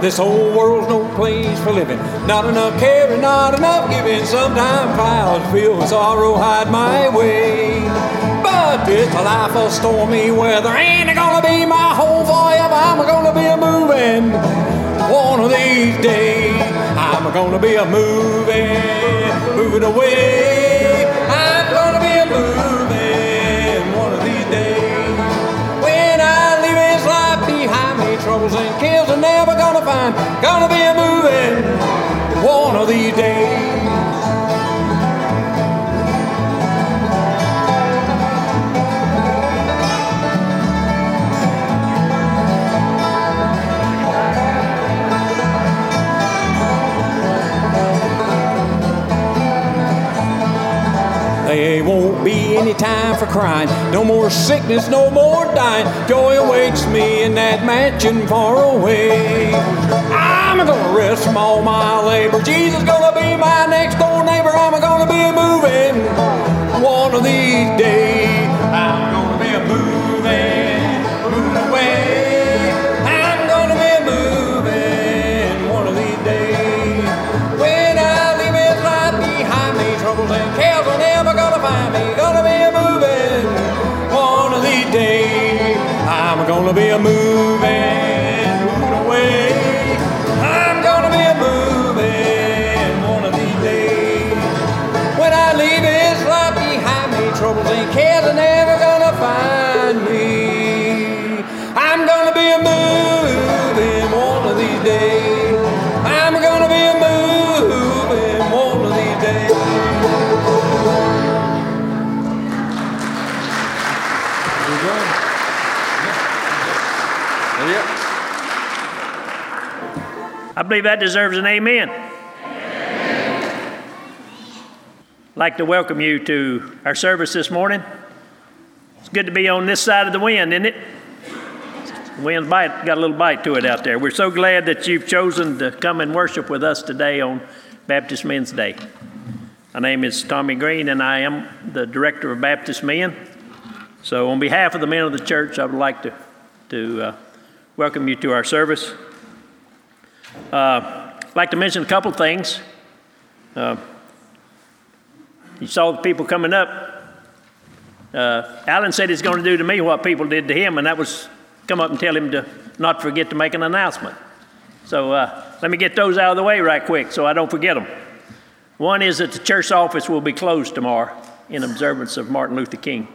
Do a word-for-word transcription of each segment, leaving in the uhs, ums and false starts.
This whole world's no place for living. Not enough caring, not enough giving. Sometimes clouds filled with sorrow hide my way. But this life of stormy weather ain't gonna be my home forever. I'm gonna be a moving one of these days. I'm gonna be a moving, moving away. I'm gonna be a moving one of these days. When I leave this life behind me, troubles and cares are never gonna find. Gonna be a moving one of these days. There won't be any time for crying. No more sickness, no more dying. Joy awaits me in that mansion far away. I'm gonna rest from all my labor. Jesus gonna be my next door neighbor. I'm gonna be moving one of these days. I'm gonna be a moving, moving away. I'm gonna be a moving one of these days. When I leave this life behind me, troubles and cares. I'm gonna be a moving one of these days. I'm gonna be a moving, moving away. I'm gonna be a moving one of these days. When I leave this life behind me, troubles and cares are never gonna find me. I'm gonna be a moving one of these days. I'm gonna be a moving one of these days. I believe that deserves an amen. Amen. I'd like to welcome you to our service this morning. It's good to be on this side of the wind, isn't it? The wind's bite, got a little bite to it out there. We're so glad that you've chosen to come and worship with us today on Baptist Men's Day. My name is Tommy Green, and I am the director of Baptist Men. So on behalf of the men of the church, I would like to, to uh, welcome you to our service. Uh, I'd like to mention a couple things. Uh, you saw the people coming up. Uh, Alan said he's going to do to me what people did to him, and that was come up and tell him to not forget to make an announcement. So uh, let me get those out of the way right quick so I don't forget them. One is that the church office will be closed tomorrow in observance of Martin Luther King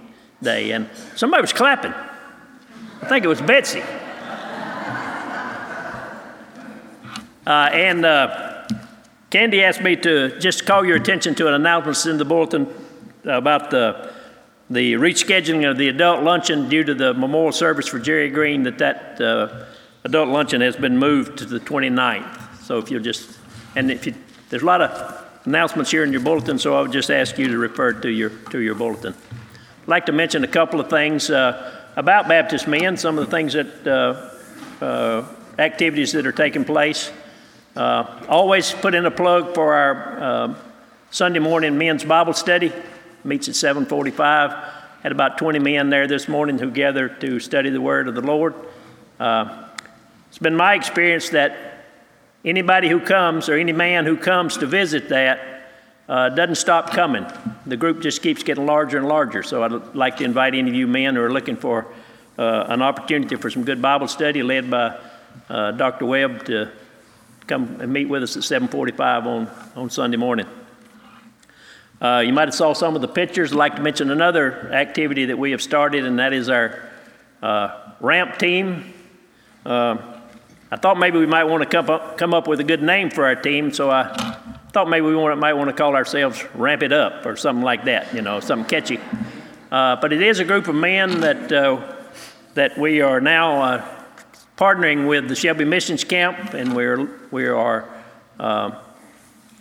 Day. And somebody was clapping. I think it was Betsy. Uh, and uh, Candy asked me to just call your attention to an announcement in the bulletin about the the rescheduling of the adult luncheon due to the memorial service for Jerry Green, that that uh, adult luncheon has been moved to the twenty-ninth. So if you'll just, and if you, there's a lot of announcements here in your bulletin, so I would just ask you to refer to your, to your bulletin. I'd like to mention a couple of things uh, about Baptist Men, some of the things that, uh, uh, activities that are taking place. Uh, always put in a plug for our uh, Sunday morning men's Bible study. Meets at seven forty-five. Had about twenty men there this morning who gathered to study the Word of the Lord. Uh, it's been my experience that anybody who comes or any man who comes to visit that uh, doesn't stop coming. The group just keeps getting larger and larger. So I'd like to invite any of you men who are looking for uh, an opportunity for some good Bible study led by uh, Doctor Webb to come and meet with us at seven forty-five on, on Sunday morning. Uh, you might have saw some of the pictures. I'd like to mention another activity that we have started, and that is our uh, ramp team. Uh, I thought maybe we might want to come up, come up with a good name for our team, so I thought maybe we want, might want to call ourselves Ramp It Up or something like that, you know, something catchy. Uh, but it is a group of men that, uh, that we are now... Uh, partnering with the Shelby Missions camp, and we're we are uh,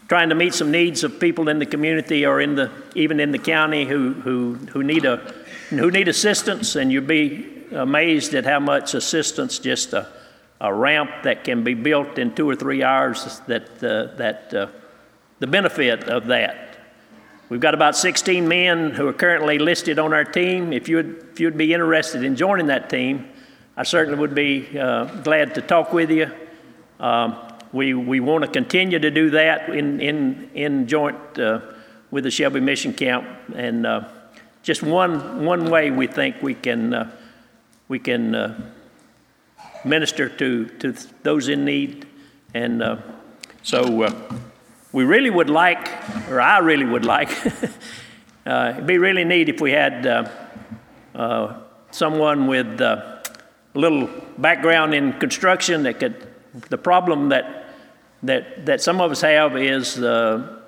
trying to meet some needs of people in the community or in the even in the county who who who need a who need assistance. And you'd be amazed at how much assistance just a, a ramp that can be built in two or three hours. That uh, that uh, the benefit of that. We've got about sixteen men who are currently listed on our team. If you'd if you'd be interested in joining that team, I certainly would be uh, glad to talk with you. Uh, Um, we we want to continue to do that in in in joint uh, with the Shelby Mission Camp, and uh, just one one way we think we can uh, we can uh, minister to to those in need, and uh, so uh, we really would like, or I really would like, uh, it'd be really neat if we had uh, uh, someone with uh, a little background in construction that could. The problem that that that some of us have is uh,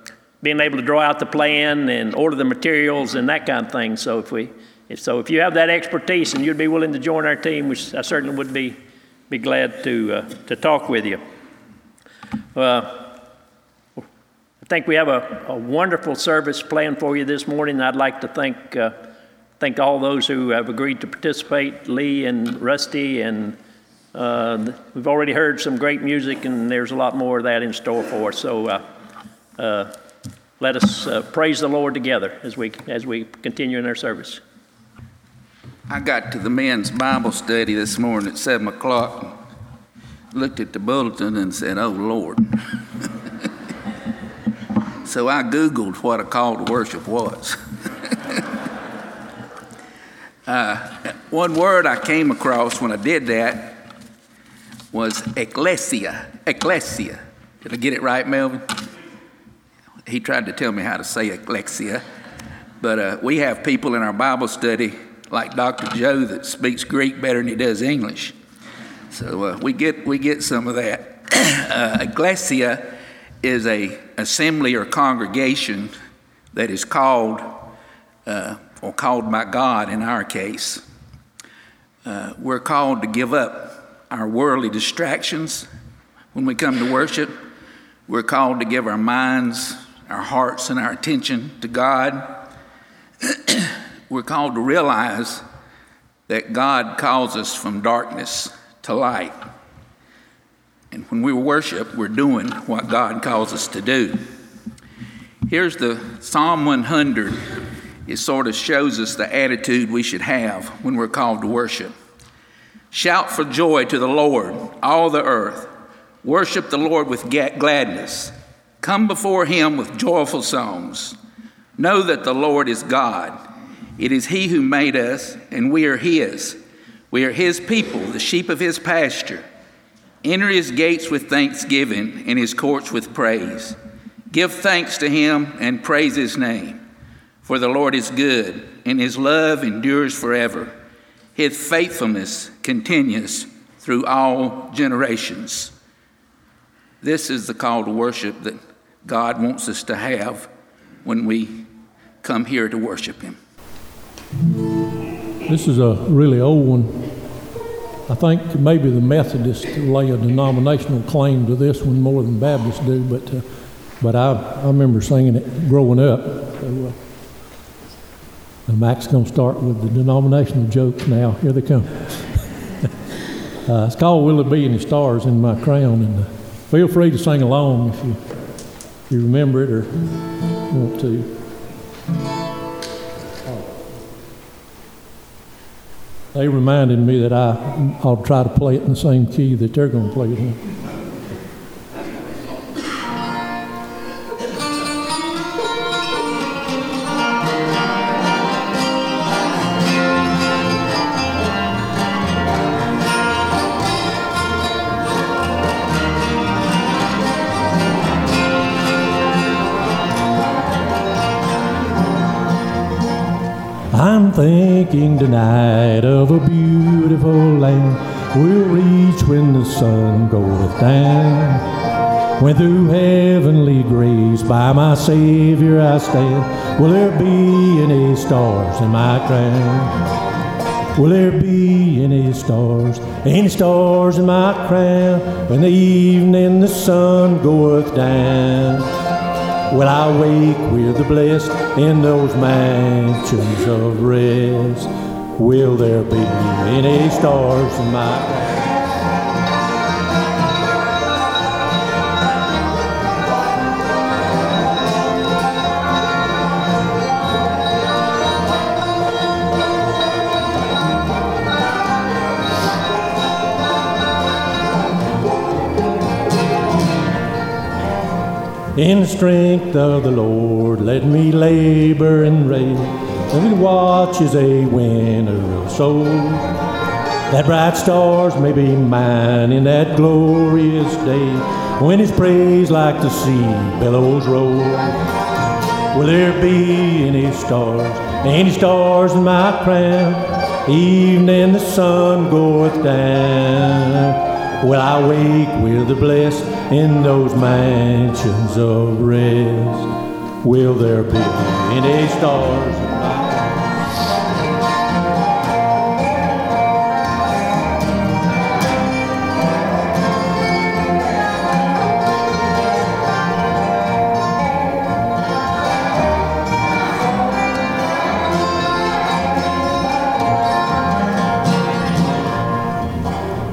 being able to draw out the plan and order the materials and that kind of thing. So if we, if so, if you have that expertise and you'd be willing to join our team, which I certainly would be be glad to uh, to talk with you. Uh, I think we have a, a wonderful service planned for you this morning. I'd like to thank uh, thank all those who have agreed to participate, Lee and Rusty and. Uh, we've already heard some great music, and there's a lot more of that in store for us. So uh, uh, let us uh, praise the Lord together as we as we continue in our service. I got to the men's Bible study this morning at seven o'clock, and looked at the bulletin and said, oh, Lord. So I Googled what a call to worship was. uh, one word I came across when I did that was ecclesia, ecclesia. Did I get it right, Melvin? He tried to tell me how to say ecclesia. But uh, we have people in our Bible study like Doctor Joe that speaks Greek better than he does English. So uh, we get we get some of that. uh, ecclesia is a assembly or congregation that is called, uh, or called by God in our case. Uh, we're called to give up our worldly distractions. When we come to worship, we're called to give our minds, our hearts, and our attention to God. We're called to realize that God calls us from darkness to light. And when we worship, we're doing what God calls us to do. Here's the Psalm one hundred. It sort of shows us the attitude we should have when we're called to worship. Shout for joy to the Lord, all the earth. Worship the Lord with gladness. Come before him with joyful songs. Know that the Lord is God. It is he who made us, and we are his. We are his people, the sheep of his pasture. Enter his gates with thanksgiving and his courts with praise. Give thanks to him and praise his name. For the Lord is good, and his love endures forever. His faithfulness continues through all generations. This is the call to worship that God wants us to have when we come here to worship him. This is a really old one. I think maybe the Methodists lay a denominational claim to this one more than Baptists do, but uh, but I, I remember singing it growing up. So, uh, And Mac's going to start with the denominational joke now. Here they come. uh, it's called Will It Be Any Stars in My Crown? And uh, feel free to sing along if you, if you remember it or want to. They reminded me that I, I'll try to play it in the same key that they're going to play it in. I'm thinking tonight of a beautiful land we'll reach when the sun goeth down. When through heavenly grace by my Savior I stand, will there be any stars in my crown? Will there be any stars, any stars in my crown? When the evening the sun goeth down, will I wake with the blessed in those mansions of rest? Will there be any stars in my In the strength of the Lord, let me labor and raise, let me watch as a winner of souls, that bright stars may be mine in that glorious day, when His praise like the sea billows roll. Will there be any stars, any stars in my crown, even in the sun goeth down? Will I wake with the blessed in those mansions of rest? Will there be any stars in my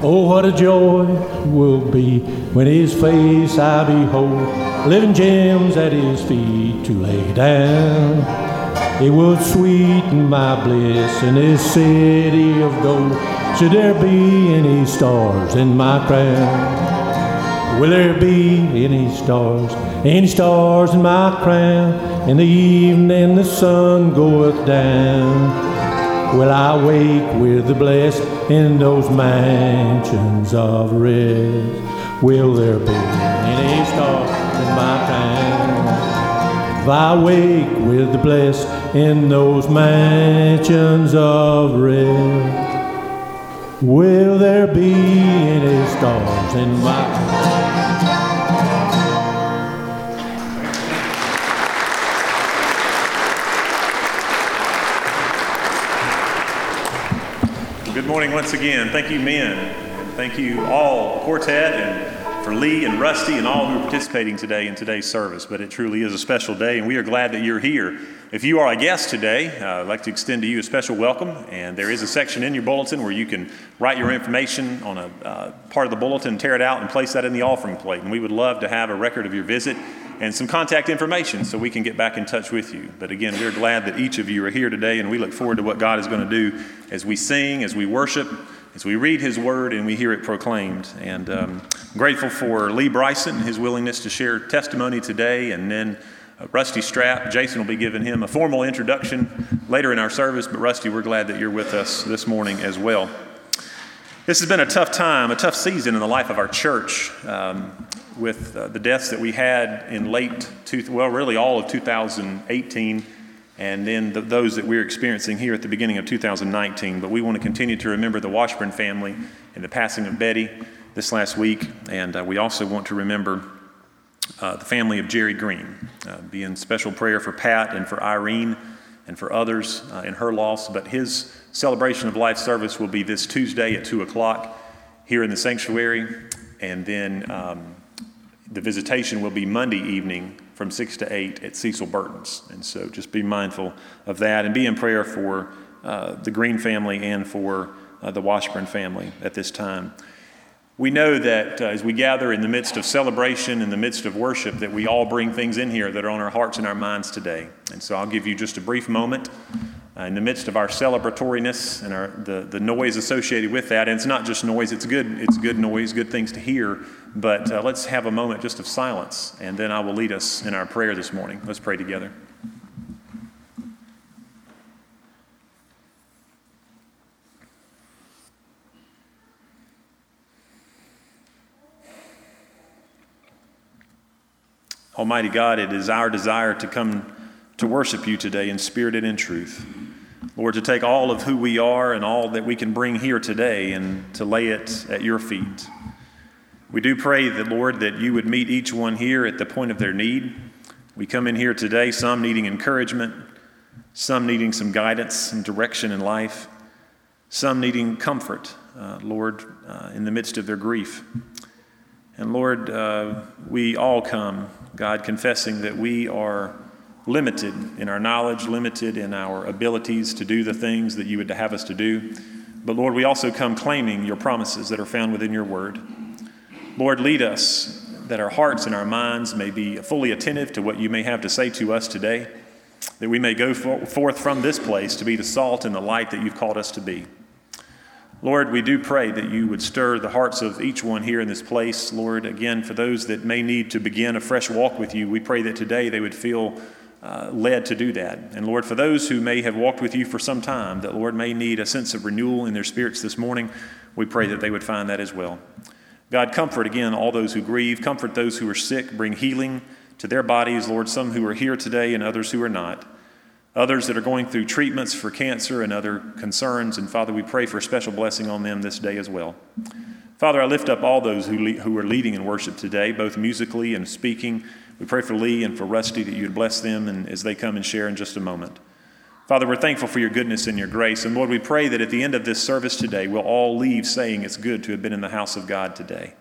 Oh, what a joy it will be when His face I behold, living gems at His feet to lay down. It would sweeten my bliss in this city of gold, should there be any stars in my crown. Will there be any stars, any stars in my crown, in the evening the sun goeth down? Will I wake with the blessed in those mansions of rest? Will there be any stars in my time? If I wake with the blessed in those mansions of rest, will there be any stars in my time? Good morning once again. Thank you, men, and thank you all, quartet, and for Lee and Rusty and all who are participating today in today's service. But it truly is a special day, and we are glad that you're here. If you are a guest today, uh, I'd like to extend to you a special welcome. And there is a section in your bulletin where you can write your information on a uh, part of the bulletin, tear it out, and place that in the offering plate. And we would love to have a record of your visit and some contact information so we can get back in touch with you. But again, we're glad that each of you are here today, and we look forward to what God is going to do as we sing, as we worship, as we read His Word, and we hear it proclaimed. And um, I'm grateful for Lee Bryson and his willingness to share testimony today, and then uh, Rusty Strapp. Jason will be giving him a formal introduction later in our service, but Rusty, we're glad that you're with us this morning as well. This has been a tough time, a tough season in the life of our church. Um, with uh, the deaths that we had in late, two, well, really all of two thousand eighteen, and then the, those that we're experiencing here at the beginning of two thousand nineteen. But we want to continue to remember the Washburn family and the passing of Betty this last week. And uh, we also want to remember uh, the family of Jerry Green, uh, be in special prayer for Pat and for Irene and for others uh, in her loss. But his celebration of life service will be this Tuesday at two o'clock here in the sanctuary. And then Um, The visitation will be Monday evening from six to eight at Cecil Burton's. And so just be mindful of that and be in prayer for uh, the Green family and for uh, the Washburn family at this time. We know that uh, as we gather in the midst of celebration, in the midst of worship, that we all bring things in here that are on our hearts and our minds today. And so I'll give you just a brief moment uh, in the midst of our celebratoriness and our, the, the noise associated with that. And it's not just noise, it's good, it's good noise, good things to hear. But uh, let's have a moment just of silence, and then I will lead us in our prayer this morning. Let's pray together. Almighty God, it is our desire to come to worship you today in spirit and in truth. Lord, to take all of who we are and all that we can bring here today and to lay it at your feet. We do pray that, Lord, that you would meet each one here at the point of their need. We come in here today, some needing encouragement, some needing some guidance and direction in life, some needing comfort, uh, Lord, uh, in the midst of their grief. And Lord, uh, we all come, God, confessing that we are limited in our knowledge, limited in our abilities to do the things that you would have us to do. But Lord, we also come claiming your promises that are found within your word. Lord, lead us that our hearts and our minds may be fully attentive to what you may have to say to us today, that we may go forth from this place to be the salt and the light that you've called us to be. Lord, we do pray that you would stir the hearts of each one here in this place. Lord, again, for those that may need to begin a fresh walk with you, we pray that today they would feel uh, led to do that. And Lord, for those who may have walked with you for some time, that Lord may need a sense of renewal in their spirits this morning, we pray that they would find that as well. God, comfort again all those who grieve, comfort those who are sick, bring healing to their bodies, Lord, some who are here today and others who are not. Others that are going through treatments for cancer and other concerns. And Father, we pray for a special blessing on them this day as well. Father, I lift up all those who le- who are leading in worship today, both musically and speaking. We pray for Lee and for Rusty that you would bless them and as they come and share in just a moment. Father, we're thankful for your goodness and your grace. And Lord, we pray that at the end of this service today, we'll all leave saying it's good to have been in the house of God today.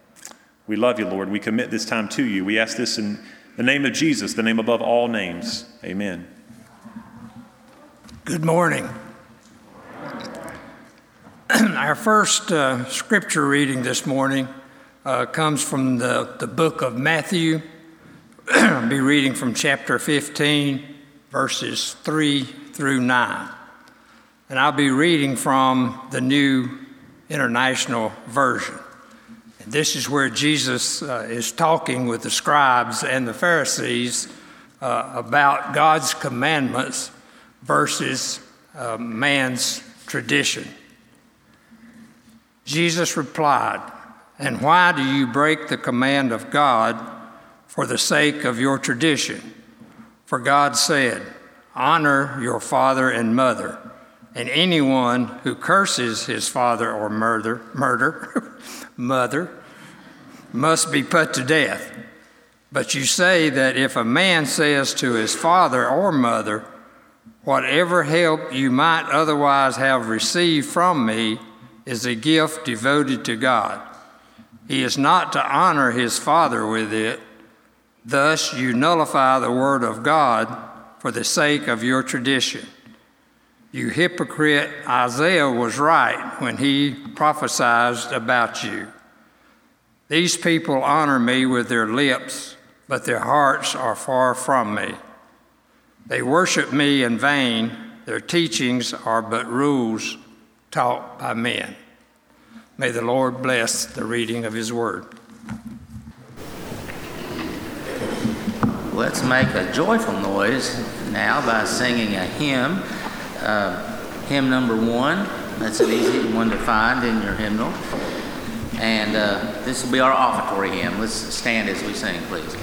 We love you, Lord. We commit this time to you. We ask this in the name of Jesus, the name above all names. Amen. Good morning. Our first uh, scripture reading this morning uh, comes from the, the book of Matthew. I'll be reading from chapter fifteen, verses three through nine. And I'll be reading from the New International Version. And this is where Jesus uh, is talking with the scribes and the Pharisees uh, about God's commandments versus uh, man's tradition. Jesus replied, "And why do you break the command of God for the sake of your tradition? For God said, 'Honor your father and mother,' and anyone who curses his father or murder, murder, mother, must be put to death. But you say that if a man says to his father or mother, 'Whatever help you might otherwise have received from me is a gift devoted to God,' he is not to honor his father with it. Thus you nullify the word of God for the sake of your tradition. You hypocrite, Isaiah was right when he prophesied about you. These people honor me with their lips, but their hearts are far from me. They worship me in vain. Their teachings are but rules taught by men." May the Lord bless the reading of his word. Let's make a joyful noise now by singing a hymn, uh, hymn number one. That's an easy one to find in your hymnal. And uh, this will be our offertory hymn. Let's stand as we sing, please.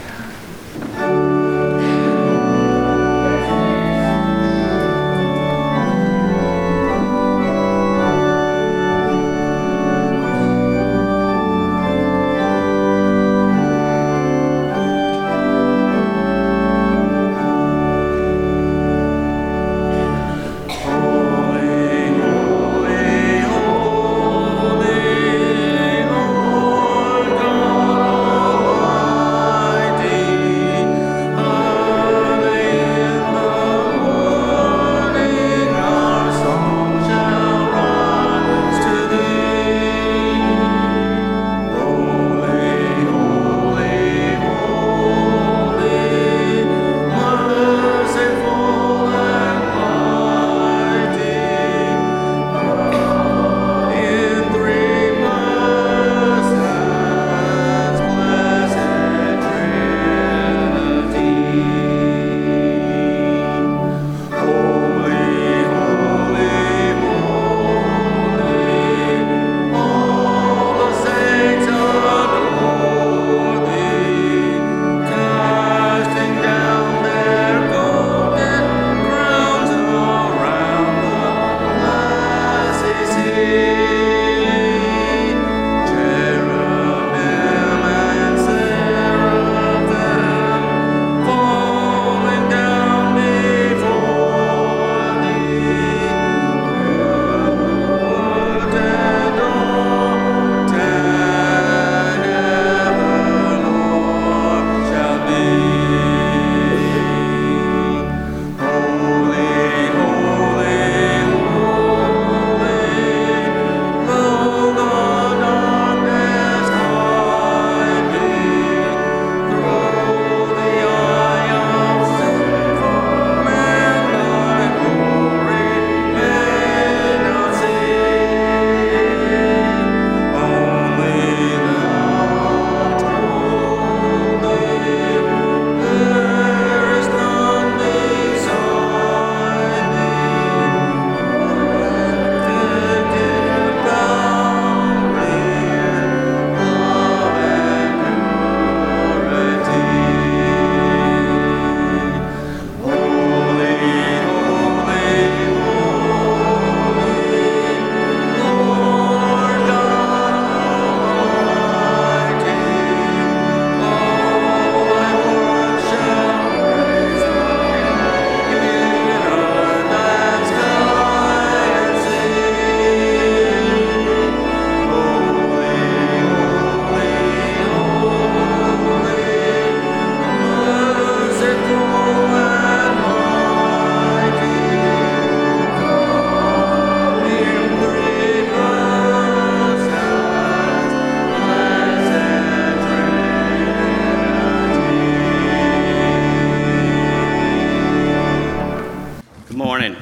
morning.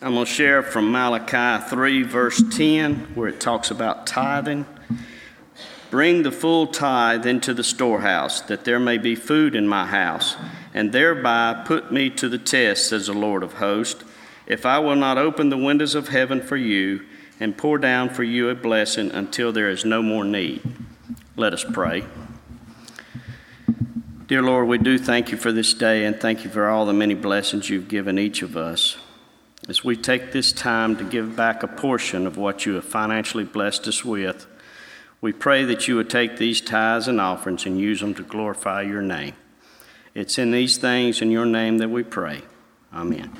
I'm going to share from Malachi three, verse ten, where it talks about tithing. Bring the full tithe into the storehouse, that there may be food in my house, and thereby put me to the test, says the Lord of hosts, if I will not open the windows of heaven for you and pour down for you a blessing until there is no more need. Let us pray. Dear Lord, we do thank you for this day, and thank you for all the many blessings you've given each of us. As we take this time to give back a portion of what you have financially blessed us with, we pray that you would take these tithes and offerings and use them to glorify your name. It's in these things in your name that we pray. Amen.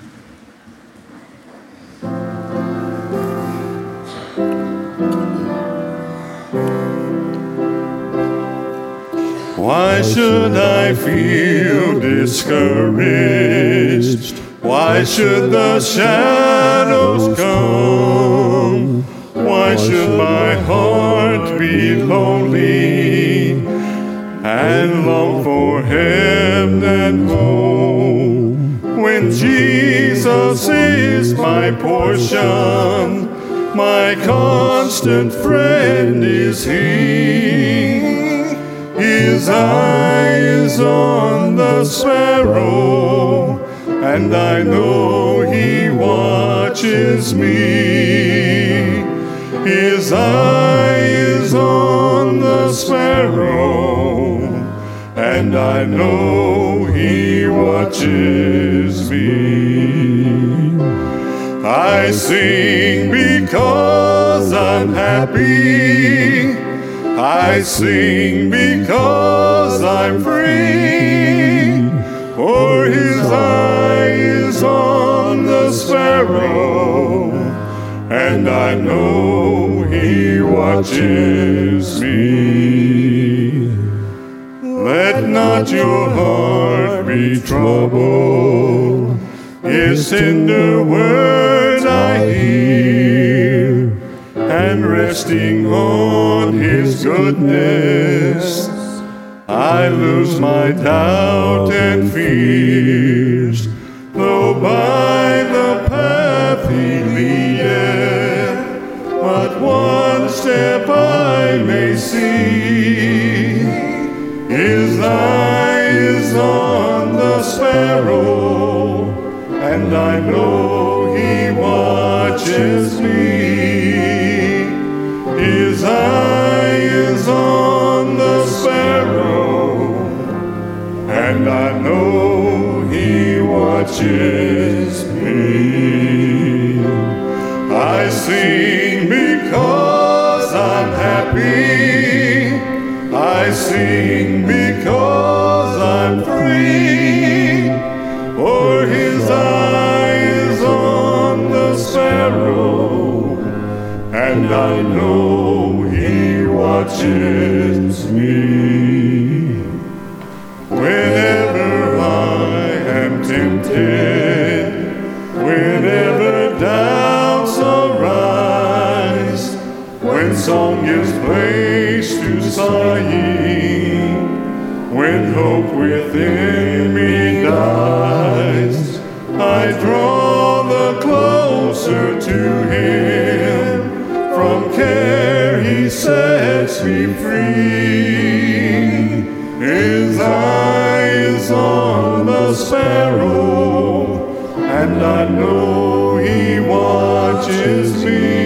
Why should I feel discouraged? Why should the shadows come? Why should my heart be lonely and long for heaven and home? When Jesus is my portion, my constant friend is He. His eye is on the sparrow, and I know He watches me. His eye is on the sparrow, and I know He watches me. I sing because I'm happy. I sing because I'm free, for His eye is on the sparrow, and I know He watches me. Let not your heart be troubled, His tender words I hear, and resting on His goodness, I lose my doubt and fears. Though by the path He leadeth, but one step I may see. His eye is on the sparrow, and I know He watches me. His eye is on the sparrow, and I know He watches me. I sing because I'm happy. I sing because I'm free, for His eye is on the sparrow, and I know He watches me. Whenever I am tempted, whenever doubts arise, when song gives place to sighing, when hope within me dies, I draw the closer to Him. From care He sets me free. His eye is on the sparrow, and I know He watches me.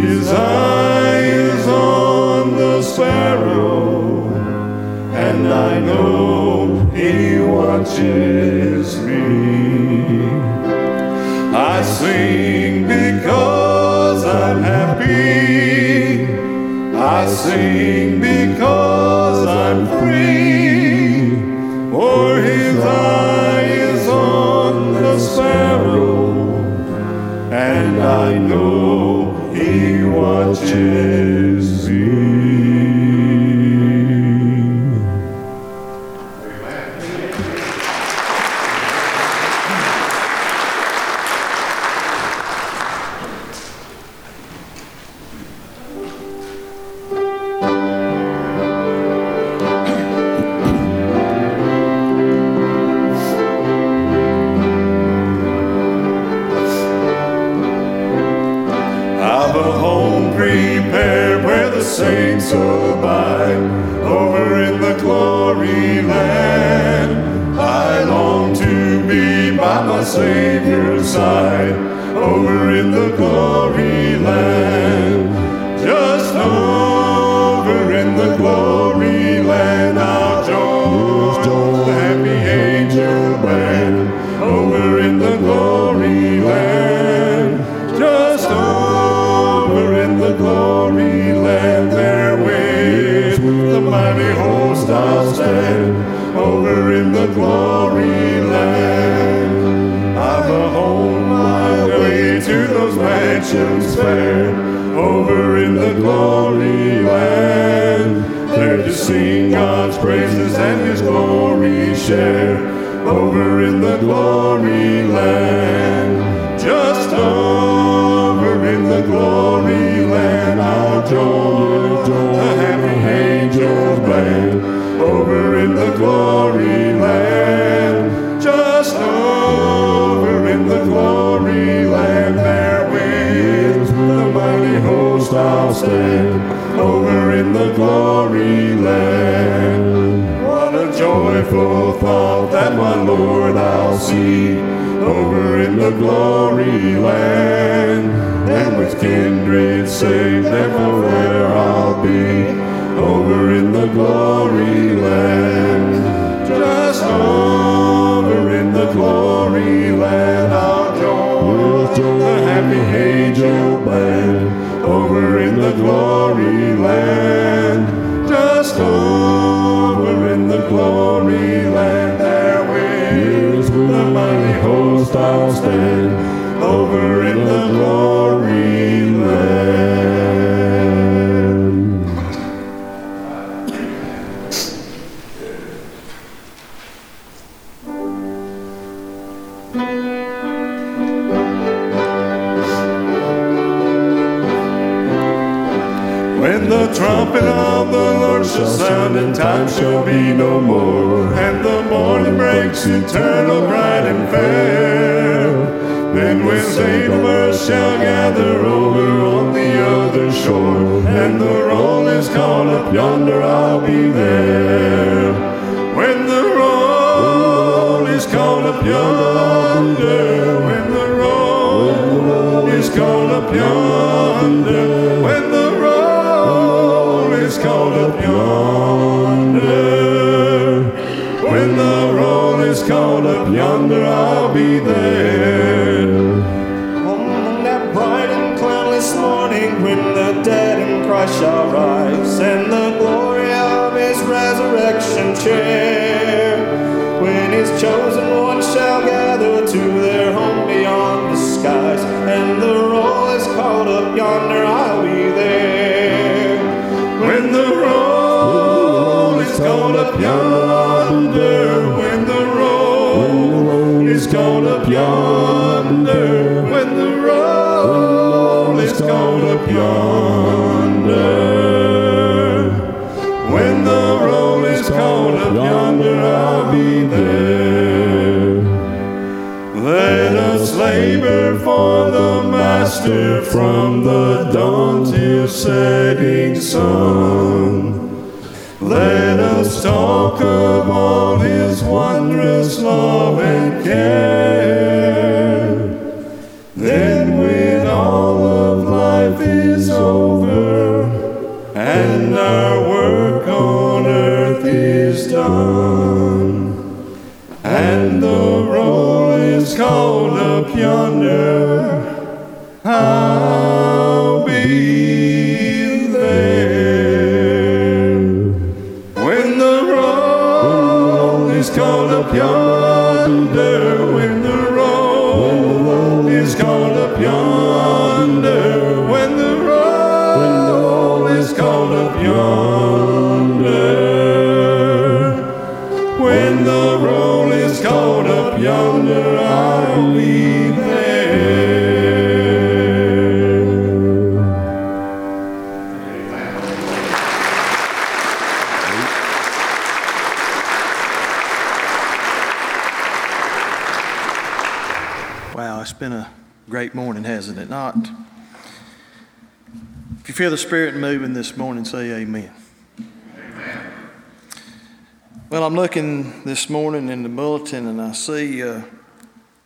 His eye is on the sparrow, and I know He watches me. I sing because I'm happy. I sing because I'm free, for His eye is on the sparrow, and I know He watches me. Thank you. so blind, over in the glory land. I long to be by my Savior's side, over in the glory land. Just over in the glory land, I'll join the happy angel band, over in the glory land. Just over in the glory land, there with the mighty host I'll stand, over in the glory land. I've a home my way to those mansions fair, over in the glory land. There to sing God's praises and His glory share, over in the glory land. Just over in the glory land, I'll join the happy angels band, over in the glory land. Just over in the glory land, there with the mighty host I'll stand, over in the glory land. A joyful thought that my Lord I'll see, over in the glory land. And with kindred saved there forever I'll be, over in the glory land. Just over in the glory land, I'll join the happy angel band, over in the glory land. Just over in the glory land, there with the mighty host I'll stand, over in the glory land. When the trumpet of the Lord shall sound and time shall be no more, and the morning breaks eternal, bright and fair, then when sailors shall gather over on the other shore, and the roll is called up yonder, I'll be there. When the roll is called up yonder, when the roll is called up yonder, when the called up yonder, when the roll is called up yonder, I'll be there. On that bright and cloudless morning, when the dead in Christ shall rise, and the glory of His resurrection share, when His chosen ones shall gather to their home beyond the skies, and the roll is called up yonder, I'll be there. When the roll is called up yonder, when the roll is called up yonder, when the roll is called up yonder, when the roll is called up yonder, I'll be there. Let us labor for the Master from the dawn till setting sun. Let us talk of all His wondrous love and care. Then when all of life is over and our work on earth is done, and the roll is called up yonder, I'll be there. When the roll is called up yonder, when the roll is called up yonder, when the roll is called up yonder, when the roll is called up yonder, I'll be there. Morning, hasn't it not? If you you feel the Spirit moving this morning, say amen. Amen. Well, I'm looking this morning in the bulletin, and I see uh,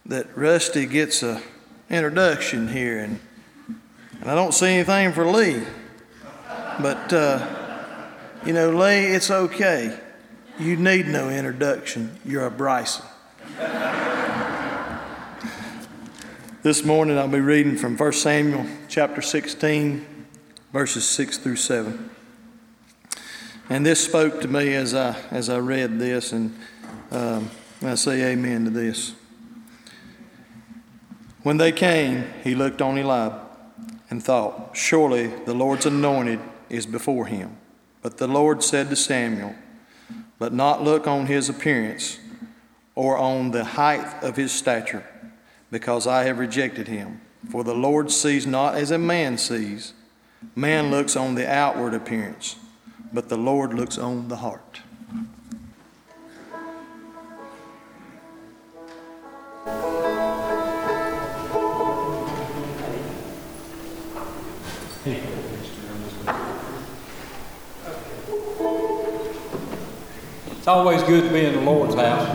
that Rusty gets a introduction here, and, and I don't see anything for Lee. But, uh, you know, Lee, it's okay. You need no introduction. You're a Bryson. This morning I'll be reading from First Samuel chapter sixteen, verses six through seven. And this spoke to me as I as I read this, and um, I say amen to this. When they came, he looked on Eliab and thought, surely the Lord's anointed is before him. But the Lord said to Samuel, let not look on his appearance or on the height of his stature, because I have rejected him. For the Lord sees not as a man sees. Man looks on the outward appearance, but the Lord looks on the heart. It's always good to be in the Lord's house.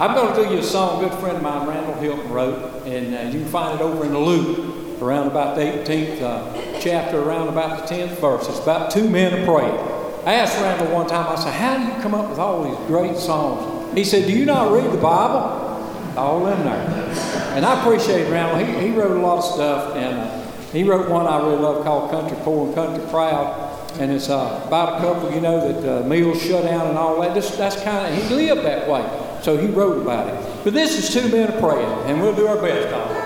I'm going to do you a song a good friend of mine, Randall Hilton, wrote, and uh, you can find it over in the Luke, around about the eighteenth uh, chapter, around about the tenth verse. It's about two men are praying. I asked Randall one time, I said, how do you come up with all these great songs? He said, do you not read the Bible? All in there. And I appreciate Randall. He, he wrote a lot of stuff, and uh, he wrote one I really love called Country Poor and Country Proud, and it's uh, about a couple, you know, that uh, meals shut down and all that. Just, that's kind of, he lived that way. So he wrote about it. But this is two men praying, and we'll do our best on it.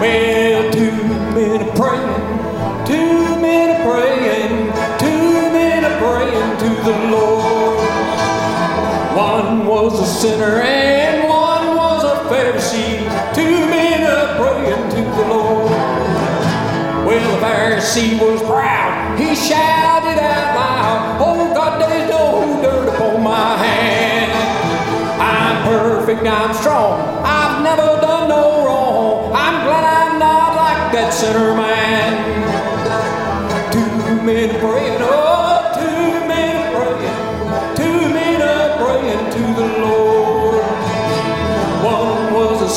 Well, two men praying, two men praying, two men praying to the Lord. One was a sinner and one was a Pharisee, two men a-praying to the Lord. Well, the Pharisee was proud, he shouted out loud, oh God, there's no dirt upon my hand. I'm perfect, I'm strong, I've never done no wrong, I'm glad I'm not like that sinner man. Two men praying, oh,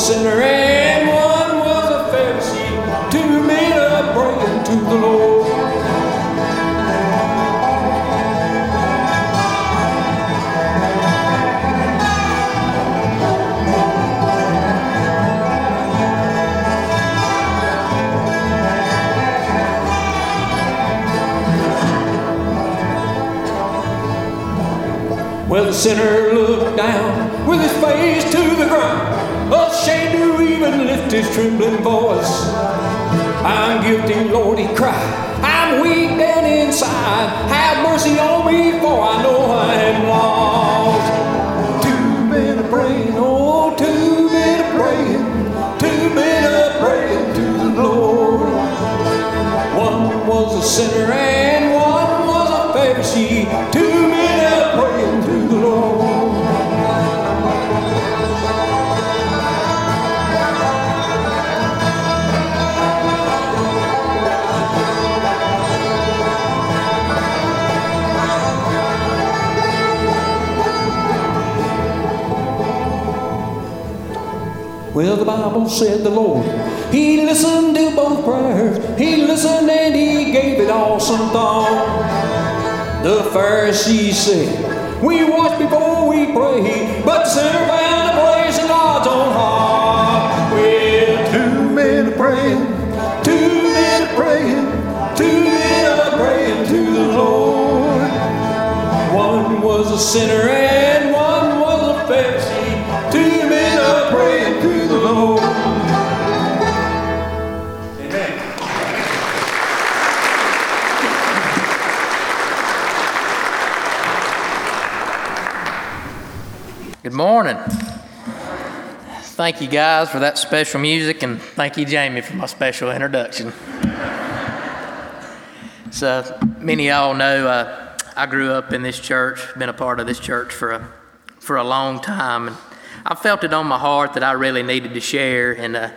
sinner and one was a Pharisee, two men are praying to the Lord. Well, the sinner looked down with his face to the ground, ashamed to even lift his trembling voice. I'm guilty, Lord, he cried, I'm weak down inside, have mercy on me, for I know I am lost. Two men are praying, oh, two men are praying, two men are praying to the Lord. One was a sinner and one was a Pharisee, two men are praying to the Lord. Well, the Bible said the Lord, he listened to both prayers. He listened and he gave it all some thought. The Pharisees said, we watch before we pray, but the sinner found a place in God's own heart. Well, two men are praying, two men are praying, two men are praying to the Lord. One was a sinner and one was a Pharisee. Good morning. Thank you guys for that special music, and thank you, Jamie, for my special introduction. So many of y'all know uh, I grew up in this church, been a part of this church for a, for a long time, and I felt it on my heart that I really needed to share, and uh,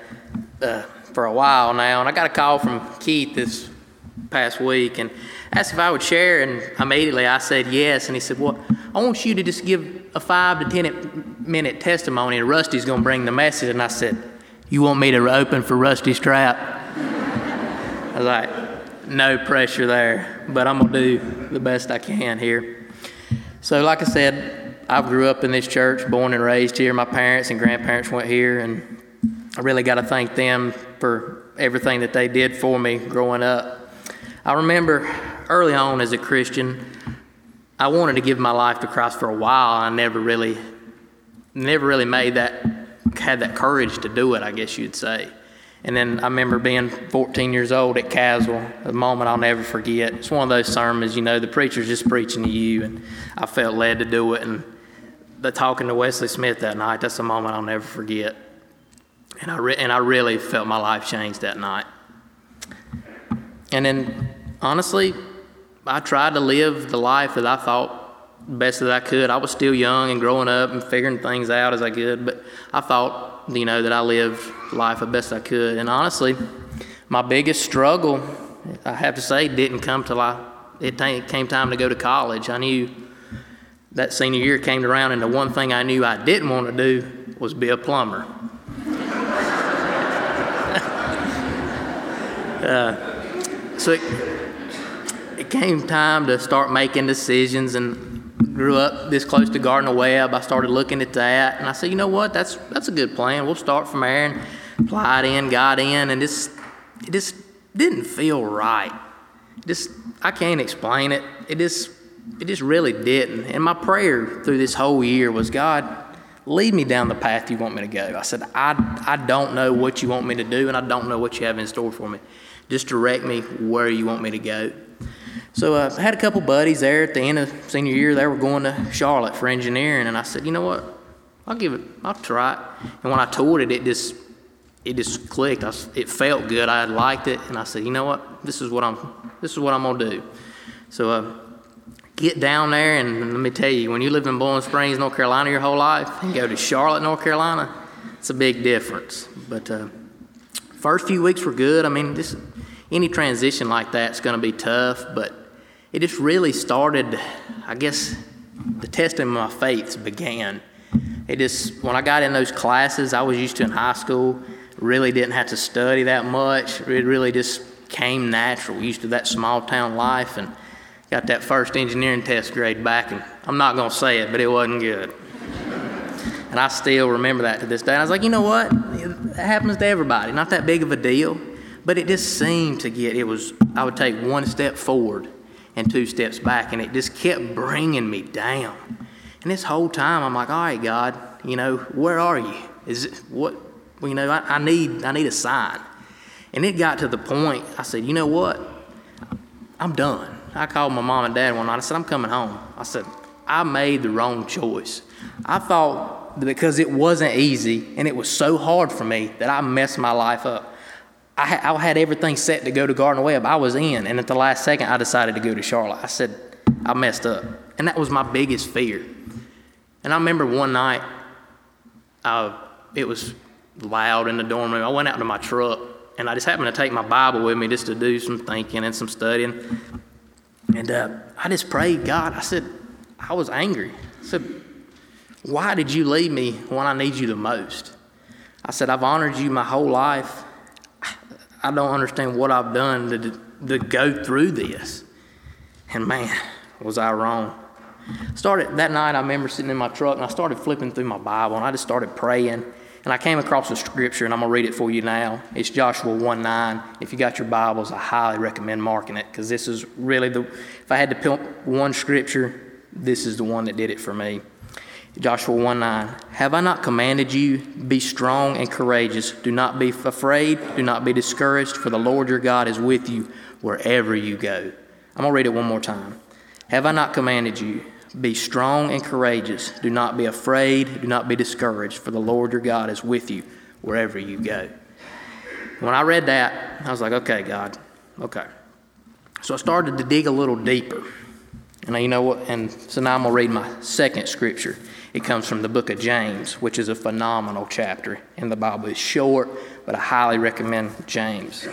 uh, for a while now, and I got a call from Keith this past week, and asked if I would share, and immediately I said yes, and he said, well, I want you to just give a five to ten minute testimony, and Rusty's going to bring the message, and I said, you want me to open for Rusty Strapp? I was like, no pressure there, but I'm going to do the best I can here. So like I said, I grew up in this church, born and raised here. My parents and grandparents went here, and I really got to thank them for everything that they did for me growing up. I remember early on as a Christian, I wanted to give my life to Christ for a while. I never really, never really made that, had that courage to do it, I guess you'd say. And then I remember being fourteen years old at Caswell, a moment I'll never forget. It's one of those sermons, you know, the preacher's just preaching to you, and I felt led to do it. And the talking to Wesley Smith that night, that's a moment I'll never forget. And I, re- and I really felt my life changed that night. And then, honestly, I tried to live the life that I thought best that I could. I was still young and growing up and figuring things out as I could, but I thought, you know, that I lived life the best I could. And honestly, my biggest struggle, I have to say, didn't come till I, it t- came time to go to college. I knew that senior year came around, and the one thing I knew I didn't want to do was be a plumber. uh, So it, it came time to start making decisions, and grew up this close to Gardner-Webb. I started looking at that, and I said, you know what, that's that's a good plan. We'll start from there, and applied in, got in, and just, it just didn't feel right. Just I can't explain it. It just, it just really didn't. And my prayer through this whole year was, God, lead me down the path you want me to go. I said, I, I don't know what you want me to do, and I don't know what you have in store for me. Just direct me where you want me to go. So uh, I had a couple buddies there at the end of senior year. They were going to Charlotte for engineering, and I said, you know what? I'll give it. I'll try it. And when I toured it, it just it just clicked. I, it felt good. I liked it, and I said, you know what? This is what I'm. This is what I'm gonna do. So uh, get down there, and let me tell you, when you live in Bowen Springs, North Carolina, your whole life, and go to Charlotte, North Carolina, it's a big difference. But uh, first few weeks were good. I mean, this. Any transition like that's going to be tough, but it just really started, I guess, the testing of my faith began. It just, when I got in those classes I was used to in high school, really didn't have to study that much. It really just came natural, used to that small town life, and got that first engineering test grade back, and I'm not going to say it, but it wasn't good. And I still remember that to this day. And I was like, you know what? It happens to everybody. Not that big of a deal. But it just seemed to get, it was, I would take one step forward and two steps back, and it just kept bringing me down. And this whole time, I'm like, all right, God, you know, where are you? Is it, what, well, you know, I, I need, I need a sign. And it got to the point, I said, you know what? I'm done. I called my mom and dad one night. I said, I'm coming home. I said, I made the wrong choice. I thought that because it wasn't easy and it was so hard for me that I messed my life up. I had everything set to go to Gardner-Webb. I was in, and at the last second, I decided to go to Charlotte. I said, I messed up, and that was my biggest fear. And I remember one night, I, it was loud in the dorm room. I went out to my truck, and I just happened to take my Bible with me just to do some thinking and some studying. And uh, I just prayed, God. I said, I was angry. I said, why did you leave me when I need you the most? I said, I've honored you my whole life. I don't understand what I've done to, to go through this. And man, was I wrong. Started that night, I remember sitting in my truck, and I started flipping through my Bible, and I just started praying. And I came across a scripture, and I'm going to read it for you now. It's Joshua one nine. If you got your Bibles, I highly recommend marking it, because this is really the, if I had to pick one scripture, this is the one that did it for me. Joshua one nine, have I not commanded you, be strong and courageous. Do not be afraid, do not be discouraged, for the Lord your God is with you wherever you go. I'm going to read it one more time. Have I not commanded you, Be strong and courageous. Do not be afraid. Do not be discouraged, for the Lord your God is with you wherever you go. When I read that, I was like, okay, God, okay. So I started to dig a little deeper. And you know what? And so now I'm going to read my second scripture. It comes from the book of James, which is a phenomenal chapter in the Bible. It's short, but I highly recommend James.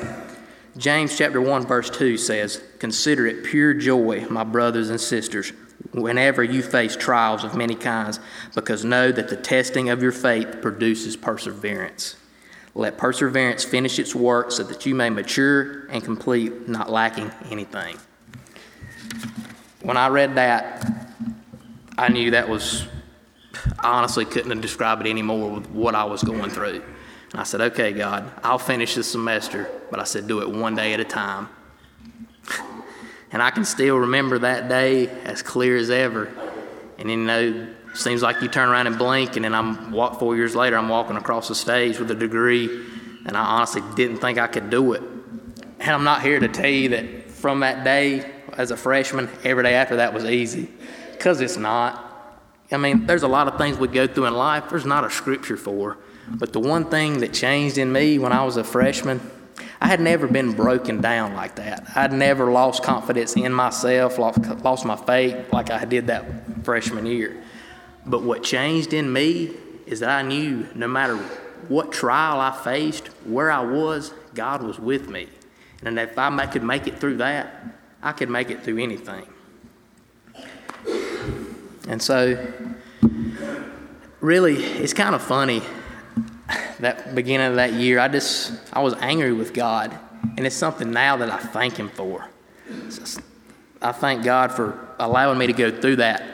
James chapter one, verse two says, "Consider it pure joy, my brothers and sisters, whenever you face trials of many kinds, because know that the testing of your faith produces perseverance. Let perseverance finish its work so that you may mature and complete, not lacking anything." When I read that, I knew that was, I honestly couldn't have described it anymore with what I was going through. And I said, okay, God, I'll finish this semester, but I said, do it one day at a time. And I can still remember that day as clear as ever. And then, you know, seems like you turn around and blink, and then I'm walk four years later, I'm walking across the stage with a degree, and I honestly didn't think I could do it. And I'm not here to tell you that from that day as a freshman, every day after that was easy, because it's not. I mean, there's a lot of things we go through in life there's not a scripture for, but the one thing that changed in me when I was a freshman, I had never been broken down like that. I'd never lost confidence in myself, lost, lost my faith like I did that freshman year. But what changed in me is that I knew no matter what trial I faced, where I was, God was with me. And if I could make it through that, I could make it through anything. And so, really, it's kind of funny. That beginning of that year, I just, I was angry with God. And it's something now that I thank Him for. I thank God for allowing me to go through that,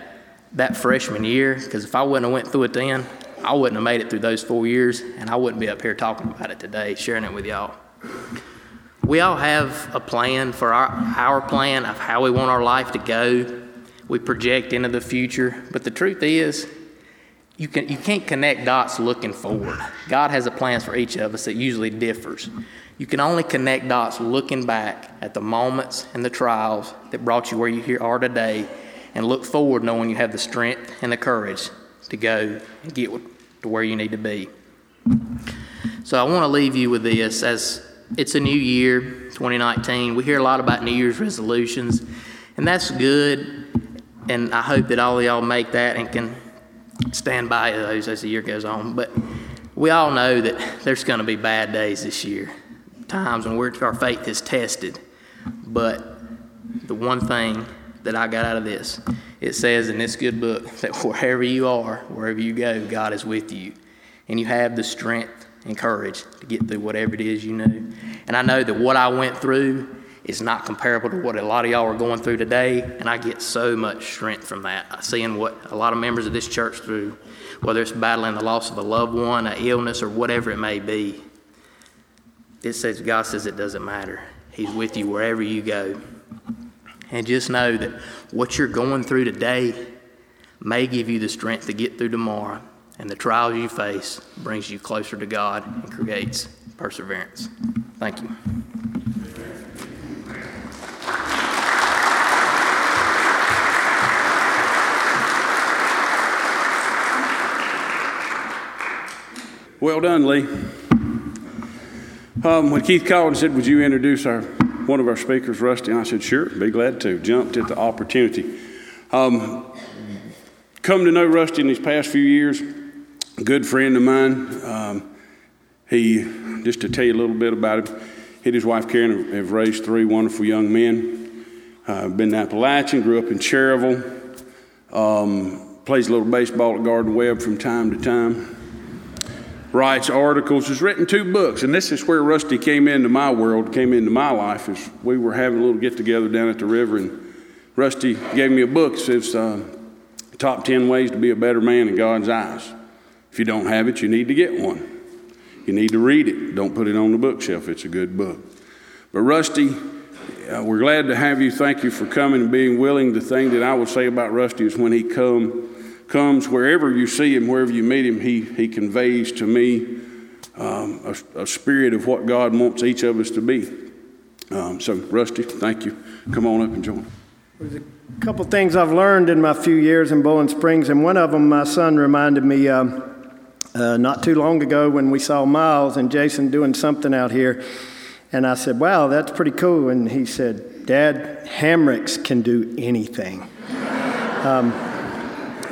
that freshman year, because if I wouldn't have went through it then, I wouldn't have made it through those four years, and I wouldn't be up here talking about it today, sharing it with y'all. We all have a plan for our, our plan of how we want our life to go. We project into the future, but the truth is, You, can, you can't connect dots looking forward. God has a plan for each of us that usually differs. You can only connect dots looking back at the moments and the trials that brought you where you here are today, and look forward knowing you have the strength and the courage to go and get to where you need to be. So I want to leave you with this. As it's a new year, twenty nineteen, we hear a lot about New Year's resolutions, and that's good, and I hope that all of y'all make that and can stand by those as the year goes on. But we all know that there's going to be bad days this year, times when we're, our faith is tested. But the one thing that I got out of this, it says in this good book that wherever you are, wherever you go, God is with you. And you have the strength and courage to get through whatever it is you know. And I know that what I went through is not comparable to what a lot of y'all are going through today, and I get so much strength from that. Seeing what a lot of members of this church through, whether it's battling the loss of a loved one, an illness, or whatever it may be, it says, God says it doesn't matter. He's with you wherever you go. And just know that what you're going through today may give you the strength to get through tomorrow, and the trials you face brings you closer to God and creates perseverance. Thank you. Well done, Lee. Um, when Keith called and said, would you introduce our one of our speakers, Rusty? And I said, sure, be glad to. Jumped at the opportunity. Um, come to know Rusty in these past few years. A good friend of mine. Um, he, just to tell you a little bit about him, he and his wife, Karen, have raised three wonderful young men. Uh, been in Appalachian, grew up in Cherville. Um, plays a little baseball at Gardner-Webb from time to time. Writes articles, has written two books, and this is where Rusty came into my world, came into my life, is we were having a little get-together down at the river, and Rusty gave me a book that says uh, Top ten Ways to Be a Better Man in God's Eyes. If you don't have it, you need to get one. You need to read it. Don't put it on the bookshelf. It's a good book. But Rusty, uh, we're glad to have you. Thank you for coming and being willing. The thing that I would say about Rusty is when he come. comes wherever you see him, wherever you meet him, he he conveys to me um, a, a spirit of what God wants each of us to be. Um, so, Rusty, thank you. Come on up and join. There's a couple things I've learned in my few years in Bowen Springs, and one of them my son reminded me um, uh, not too long ago when we saw Miles and Jason doing something out here, and I said, wow, that's pretty cool, and he said, Dad, Hamricks can do anything. um,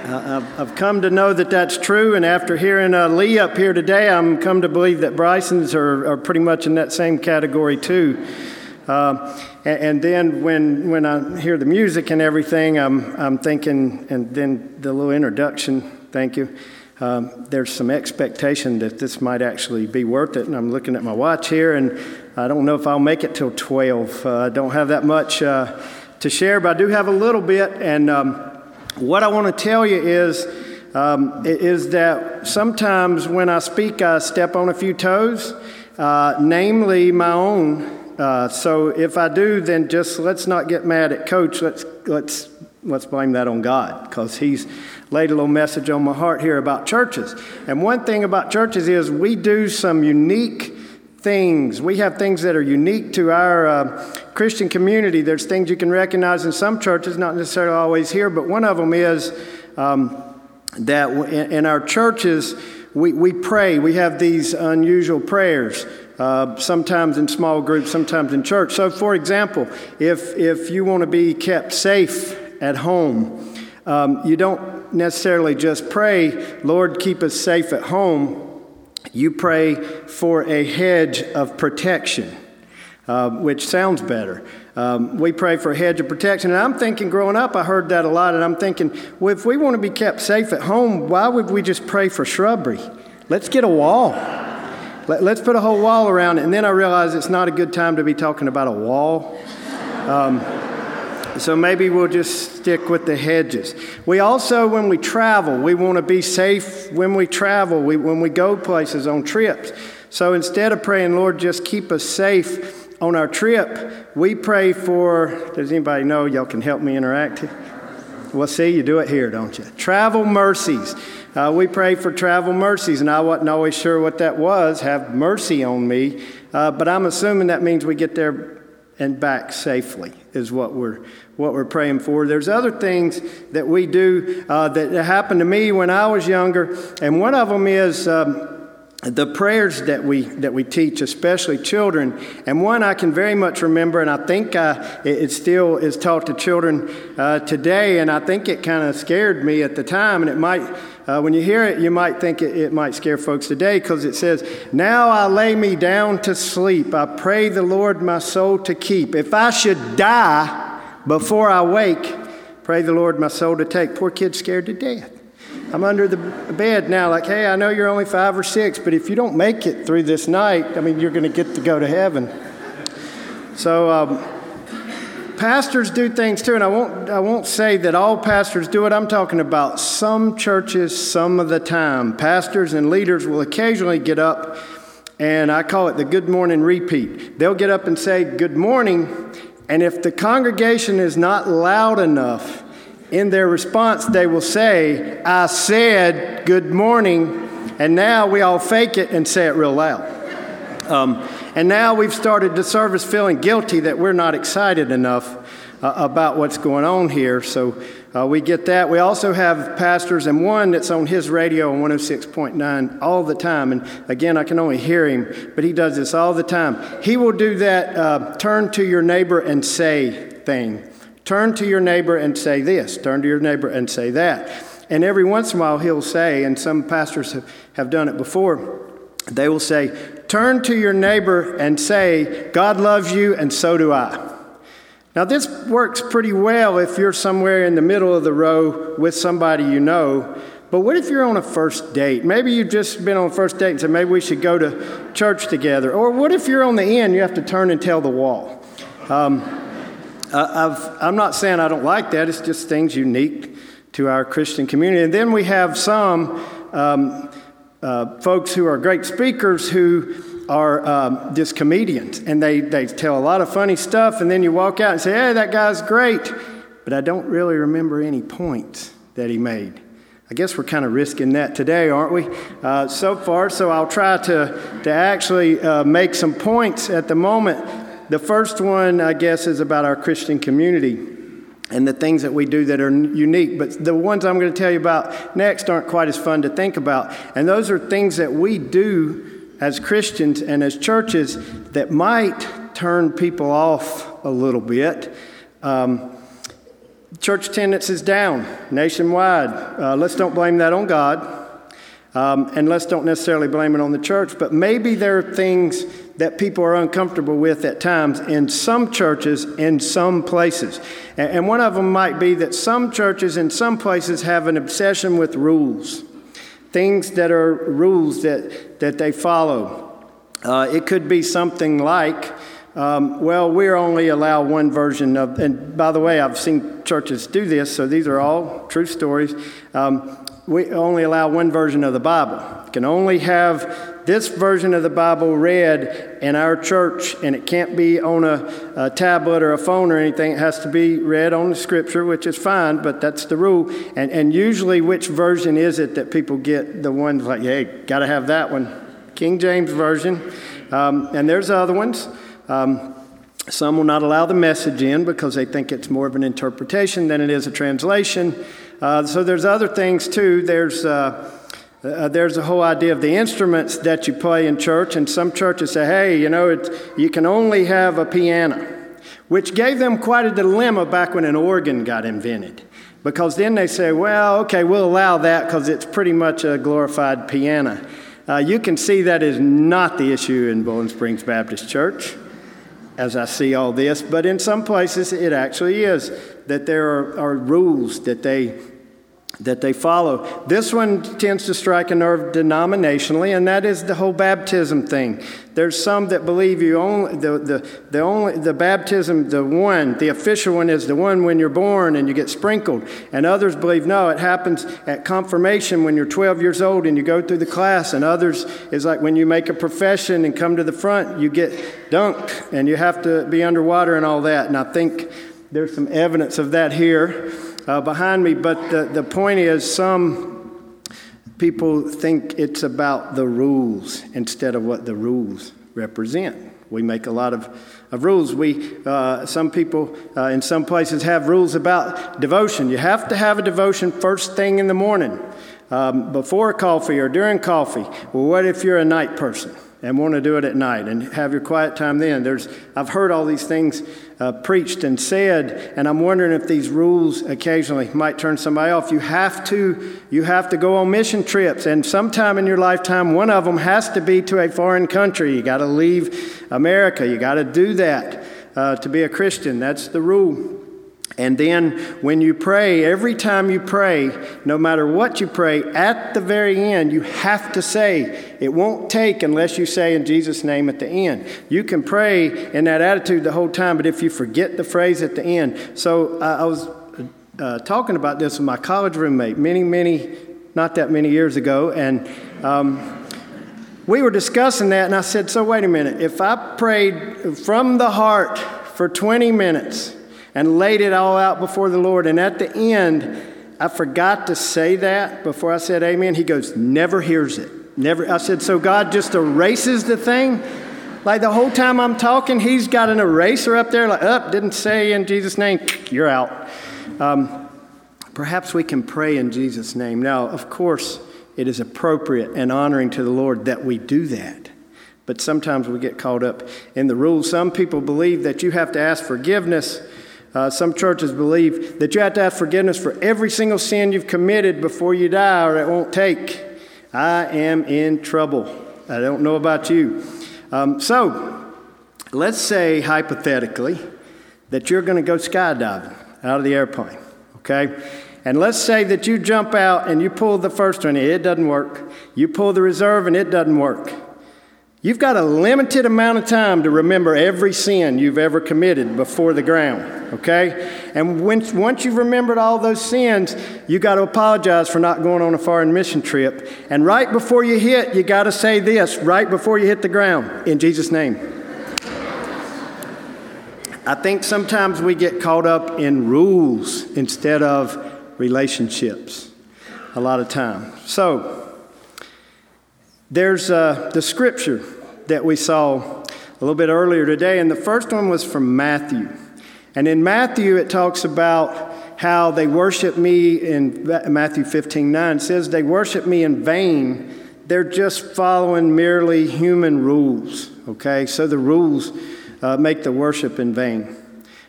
I, I've come to know that that's true, and after hearing uh, Lee up here today, I'm come to believe that Brysons are, are pretty much in that same category too. Uh, and, and then when when I hear the music and everything, I'm I'm thinking, and then the little introduction, thank you, um, there's some expectation that this might actually be worth it, and I'm looking at my watch here, and I don't know if I'll make it till twelve. Uh, I don't have that much uh, to share, but I do have a little bit, and um, what I want to tell you is, um, is that sometimes when I speak, I step on a few toes, uh, namely my own. Uh, so if I do, then just let's not get mad at Coach. Let's let's let's blame that on God, because he's laid a little message on my heart here about churches. And one thing about churches is we do some unique things. We have things that are unique to our uh, Christian community. There's things you can recognize in some churches, not necessarily always here, but one of them is um, that in our churches we we pray. We have these unusual prayers. Uh, sometimes in small groups, sometimes in church. So, for example, if if you want to be kept safe at home, um, you don't necessarily just pray, Lord, keep us safe at home. You pray for a hedge of protection, uh, which sounds better. Um, we pray for a hedge of protection. And I'm thinking, growing up, I heard that a lot, and I'm thinking, well, if we want to be kept safe at home, why would we just pray for shrubbery? Let's get a wall. Let's put a whole wall around it. And then I realized it's not a good time to be talking about a wall. Um, so maybe we'll just stick with the hedges. We also, when we travel, we want to be safe when we travel, we, when we go places on trips. So instead of praying, Lord, just keep us safe on our trip, we pray for, does anybody know, y'all can help me interact here? Well, see, you do it here, don't you? Travel mercies. Uh, we pray for travel mercies, and I wasn't always sure what that was. Have mercy on me. Uh, but I'm assuming that means we get there and back safely is what we're what we're praying for. There's other things that we do uh, that happened to me when I was younger, and one of them is um, the prayers that we that we teach, especially children. And one I can very much remember, and I think I, it, it still is taught to children uh, today, and I think it kind of scared me at the time, and it might... Uh, when you hear it, you might think it, it might scare folks today, because it says, now I lay me down to sleep. I pray the Lord my soul to keep. If I should die before I wake, pray the Lord my soul to take. Poor kid scared to death. I'm under the bed now like, hey, I know you're only five or six, but if you don't make it through this night, I mean, you're going to get to go to heaven. So... Um, Pastors do things too, and I won't I won't say that all pastors do it. I'm talking about some churches some of the time. Pastors and leaders will occasionally get up, and I call it the good morning repeat. They'll get up and say good morning, and if the congregation is not loud enough in their response, they will say, I said good morning, and now we all fake it and say it real loud. Um, and now we've started the service feeling guilty that we're not excited enough uh, about what's going on here. So uh, we get that. We also have pastors, and one that's on his radio on one oh six point nine all the time. And again, I can only hear him, but he does this all the time. He will do that uh, turn to your neighbor and say thing. Turn to your neighbor and say this. Turn to your neighbor and say that. And every once in a while he'll say, and some pastors have, have done it before, they will say, turn to your neighbor and say, God loves you and so do I. Now this works pretty well if you're somewhere in the middle of the row with somebody you know, but what if you're on a first date? Maybe you've just been on a first date and said, maybe we should go to church together. Or what if you're on the end, you have to turn and tell the wall? Um, I've, I'm not saying I don't like that, it's just things unique to our Christian community. And then we have some... Um, Uh, folks who are great speakers who are um, just comedians, and they, they tell a lot of funny stuff, and then you walk out and say, hey, that guy's great, but I don't really remember any points that he made. I guess we're kind of risking that today, aren't we? Uh, so far, so I'll try to, to actually uh, make some points at the moment. The first one, I guess, is about our Christian community. and the things that we do that are unique. But the ones I'm going to tell you about next aren't quite as fun to think about. And those are things that we do as Christians and as churches that might turn people off a little bit. Um, church attendance is down nationwide. Uh, let's don't blame that on God. Um, and let's don't necessarily blame it on the church, but maybe there are things that people are uncomfortable with at times in some churches, in some places. And, and one of them might be that some churches in some places have an obsession with rules, things that are rules that, that they follow. Uh, it could be something like, um, well, we're only allowed one version of, and by the way, I've seen churches do this, so these are all true stories. Um, We only allow one version of the Bible. We can only have this version of the Bible read in our church, and it can't be on a, a tablet or a phone or anything. It has to be read on the scripture, which is fine, but that's the rule. And, and usually, which version is it that people get? The ones like, hey, got to have that one. King James Version. Um, and there's other ones. Um, some will not allow the Message in because they think it's more of an interpretation than it is a translation. Uh, so there's other things too. There's uh, uh, there's the whole idea of the instruments that you play in church, and some churches say, hey, you know, it's, you can only have a piano, which gave them quite a dilemma back when an organ got invented, because then they say, well, okay, we'll allow that because it's pretty much a glorified piano. Uh, you can see that is not the issue in Bowen Springs Baptist Church, as I see all this, but in some places it actually is, that there are, are rules that they that they follow. This one tends to strike a nerve denominationally, and that is the whole baptism thing. There's some that believe you only the the the only the baptism, the one, the official one is the one when you're born and you get sprinkled. And others believe no, it happens at confirmation when you're twelve years old and you go through the class. And others is like when you make a profession and come to the front, you get dunked and you have to be underwater and all that. And I think there's some evidence of that here uh, behind me, but the, the point is some people think it's about the rules instead of what the rules represent. We make a lot of, of rules. We uh, some people uh, in some places have rules about devotion. You have to have a devotion first thing in the morning, um, before coffee or during coffee. Well, what if you're a night person and want to do it at night and have your quiet time then? There's, I've heard all these things uh, preached and said, and I'm wondering if these rules occasionally might turn somebody off. You have to, you have to go on mission trips, and sometime in your lifetime, one of them has to be to a foreign country. You got to leave America. You got to do that uh, to be a Christian. That's the rule. And then when you pray, every time you pray, no matter what you pray, at the very end, you have to say, it won't take unless you say in Jesus' name at the end. You can pray in that attitude the whole time, but if you forget the phrase at the end. So uh, I was uh, talking about this with my college roommate many, many, not that many years ago, and um, we were discussing that, and I said, so wait a minute, if I prayed from the heart for twenty minutes, and laid it all out before the Lord, and at the end, I forgot to say that before I said amen. He goes, never hears it. Never. I said, so God just erases the thing? Like the whole time I'm talking, he's got an eraser up there, like, up, oh, didn't say in Jesus' name, you're out. Um, perhaps we can pray in Jesus' name. Now, of course, it is appropriate and honoring to the Lord that we do that. But sometimes we get caught up in the rules. Some people believe that you have to ask forgiveness. Uh, some churches believe that you have to have forgiveness for every single sin you've committed before you die, or it won't take. I am in trouble. I don't know about you. Um, so let's say hypothetically that you're going to go skydiving out of the airplane, okay? And let's say that you jump out and you pull the first one. It doesn't work. You pull the reserve and it doesn't work. You've got a limited amount of time to remember every sin you've ever committed before the ground, okay? And once, once you've remembered all those sins, you got to apologize for not going on a foreign mission trip. And right before you hit, you got to say this, right before you hit the ground, in Jesus' name. I think sometimes we get caught up in rules instead of relationships a lot of time. So there's uh, the scripture that we saw a little bit earlier today, and the first one was from Matthew. And in Matthew, it talks about how they worship me in Matthew fifteen nine. It says they worship me in vain. They're just following merely human rules, okay? So the rules uh, make the worship in vain.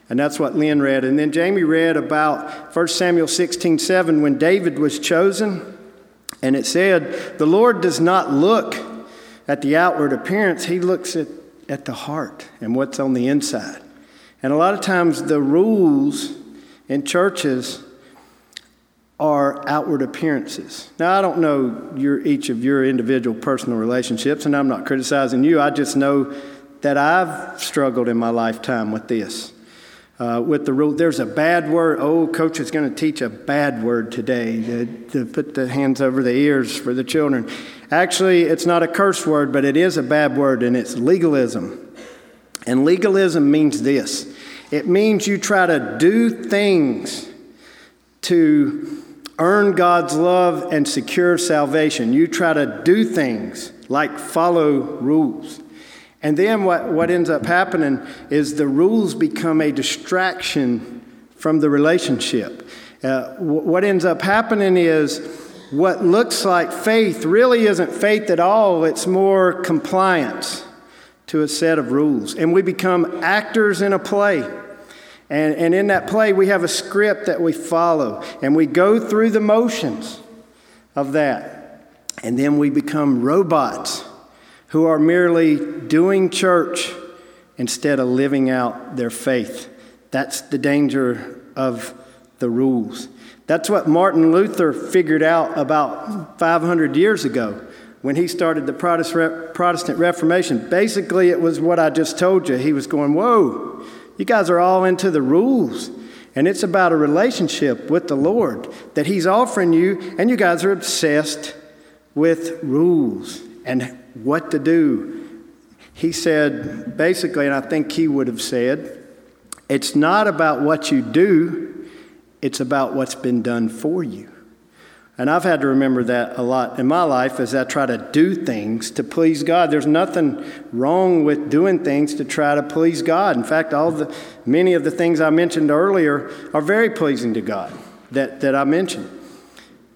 And that's what Lynn read. And then Jamie read about First Samuel sixteen seven when David was chosen. And it said, the Lord does not look at the outward appearance. He looks at, at the heart and what's on the inside. And a lot of times the rules in churches are outward appearances. Now, I don't know your each of your individual personal relationships, and I'm not criticizing you. I just know that I've struggled in my lifetime with this. Uh, with the rule, there's a bad word. Oh, coach is going to teach a bad word today to, to put the hands over the ears for the children. Actually, it's not a curse word, but it is a bad word, and it's legalism. And legalism means this. It means you try to do things to earn God's love and secure salvation. You try to do things like follow rules. And then what, what ends up happening is the rules become a distraction from the relationship. Uh, w- what ends up happening is what looks like faith really isn't faith at all. It's more compliance to a set of rules. And we become actors in a play. And, and in that play, we have a script that we follow. And we go through the motions of that. And then we become robots who are merely doing church instead of living out their faith. That's the danger of the rules. That's what Martin Luther figured out about five hundred years ago when he started the Protestant Reformation. Basically, it was what I just told you. He was going, whoa, you guys are all into the rules. And it's about a relationship with the Lord that he's offering you, and you guys are obsessed with rules and what to do. He said, basically, and I think he would have said, it's not about what you do, it's about what's been done for you. And I've had to remember that a lot in my life as I try to do things to please God. There's nothing wrong with doing things to try to please God. In fact, all the many of the things I mentioned earlier are very pleasing to God that, that I mentioned.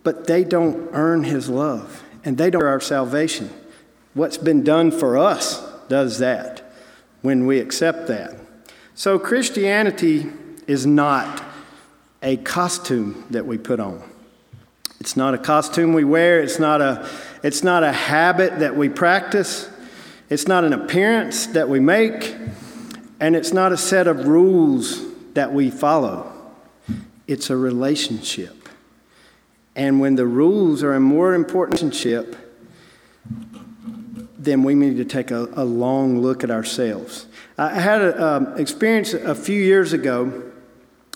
But they don't earn his love, and they don't earn our salvation. What's been done for us does that when we accept that. So Christianity is not a costume that we put on. It's not a costume we wear. It's not a, it's not a habit that we practice. It's not an appearance that we make. And it's not a set of rules that we follow. It's a relationship. And when the rules are a more important relationship, then we need to take a, a long look at ourselves. I had an experience a few years ago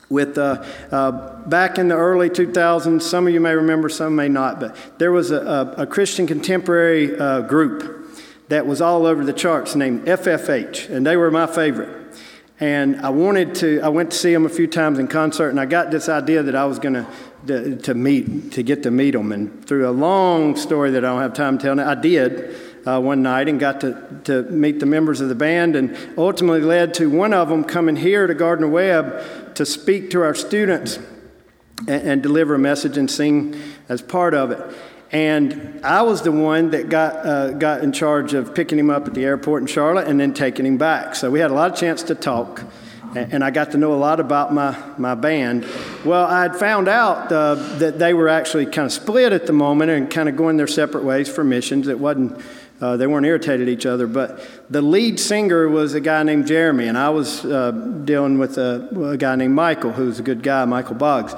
with, uh, uh, back in the early two thousands, some of you may remember, some may not, but there was a, a, a Christian contemporary uh, group that was all over the charts named F F H, and they were my favorite. And I wanted to, I went to see them a few times in concert, and I got this idea that I was gonna to, to meet, to get to meet them. And through a long story that I don't have time to tell now, I did. Uh, one night and got to, to meet the members of the band, and ultimately led to one of them coming here to Gardner-Webb to speak to our students and, and deliver a message and sing as part of it. And I was the one that got uh, got in charge of picking him up at the airport in Charlotte and then taking him back. So we had a lot of chance to talk, and, and I got to know a lot about my, my band. Well, I had found out uh, that they were actually kind of split at the moment and kind of going their separate ways for missions. It wasn't Uh, they weren't irritated at each other, but the lead singer was a guy named Jeremy, and I was uh, dealing with a, a guy named Michael, who's a good guy, Michael Boggs.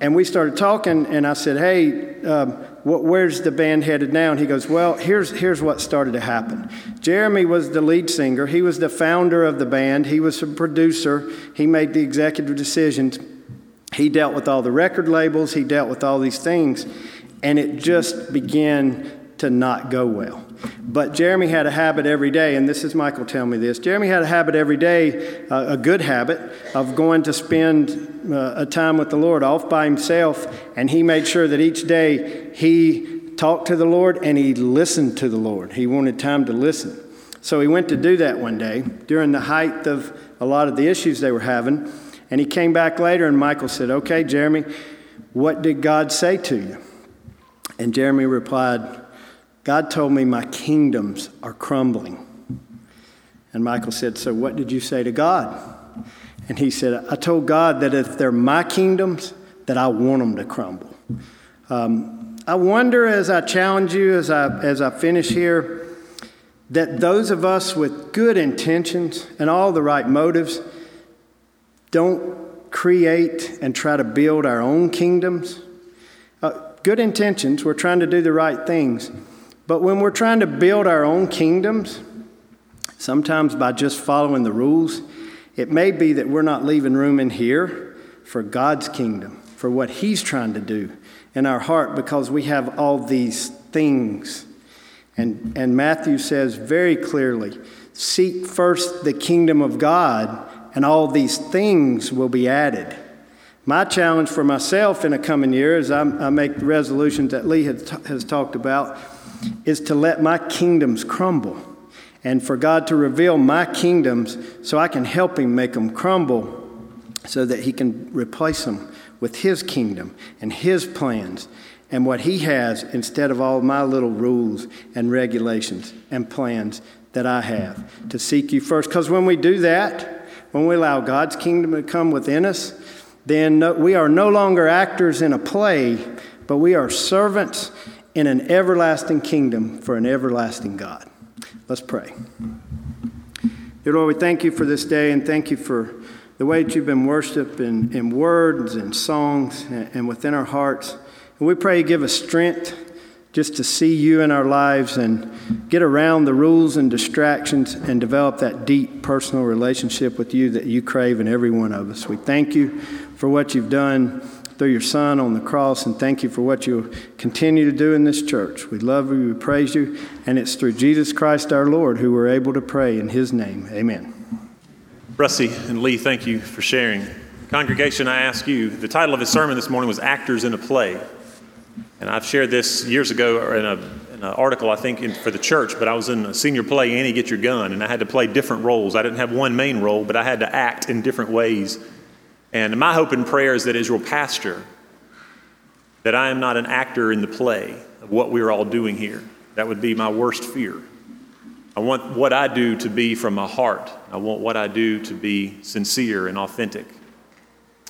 And we started talking, and I said, hey, um, wh- where's the band headed now? And he goes, well, here's here's what started to happen. Jeremy was the lead singer. He was the founder of the band. He was a producer. He made the executive decisions. He dealt with all the record labels. He dealt with all these things, and it just began to not go well. But Jeremy had a habit every day, and this is Michael telling me this. Jeremy had a habit every day, uh, a good habit, of going to spend uh, a time with the Lord off by himself, and he made sure that each day he talked to the Lord and he listened to the Lord. He wanted time to listen. So he went to do that one day during the height of a lot of the issues they were having, And he came back later, and Michael said, okay, Jeremy, what did God say to you? And Jeremy replied, God told me my kingdoms are crumbling. And Michael said, so what did you say to God? And he said, I told God that if they're my kingdoms, that I want them to crumble. Um, I wonder, as I challenge you, as I as I finish here, that those of us with good intentions and all the right motives don't create and try to build our own kingdoms. Uh, good intentions, we're trying to do the right things. But when we're trying to build our own kingdoms, sometimes by just following the rules, it may be that we're not leaving room in here for God's kingdom, for what he's trying to do in our heart, because we have all these things. And, and Matthew says very clearly, seek first the kingdom of God, and all these things will be added. My challenge for myself in the coming year, as I, I make the resolutions that Lee has, has talked about, is to let my kingdoms crumble, and for God to reveal my kingdoms so I can help him make them crumble so that he can replace them with his kingdom and his plans and what he has, instead of all my little rules and regulations and plans that I have. To seek you first. Because when we do that, when we allow God's kingdom to come within us, then no, we are no longer actors in a play, but we are servants in an everlasting kingdom for an everlasting God. Let's pray. Dear Lord, we thank you for this day, and thank you for the way that you've been worshiped in, in words and songs and, and within our hearts. And we pray you give us strength just to see you in our lives and get around the rules and distractions and develop that deep personal relationship with you that you crave in every one of us. We thank you for what you've done through your Son on the cross, and thank you for what you continue to do in this church. We love you, we praise you, and it's through Jesus Christ our Lord who we're able to pray in his name. Amen. Rusty and Lee, thank you for sharing. Congregation, I ask you, the title of his sermon this morning was Actors in a Play. And I've shared this years ago in, a, in an article, I think, in, for the church, but I was in a senior play, Annie Get Your Gun, and I had to play different roles. I didn't have one main role, but I had to act in different ways. And my hope and prayer is that as your pastor, that I am not an actor in the play of what we're all doing here. That would be my worst fear. I want what I do to be from my heart. I want what I do to be sincere and authentic.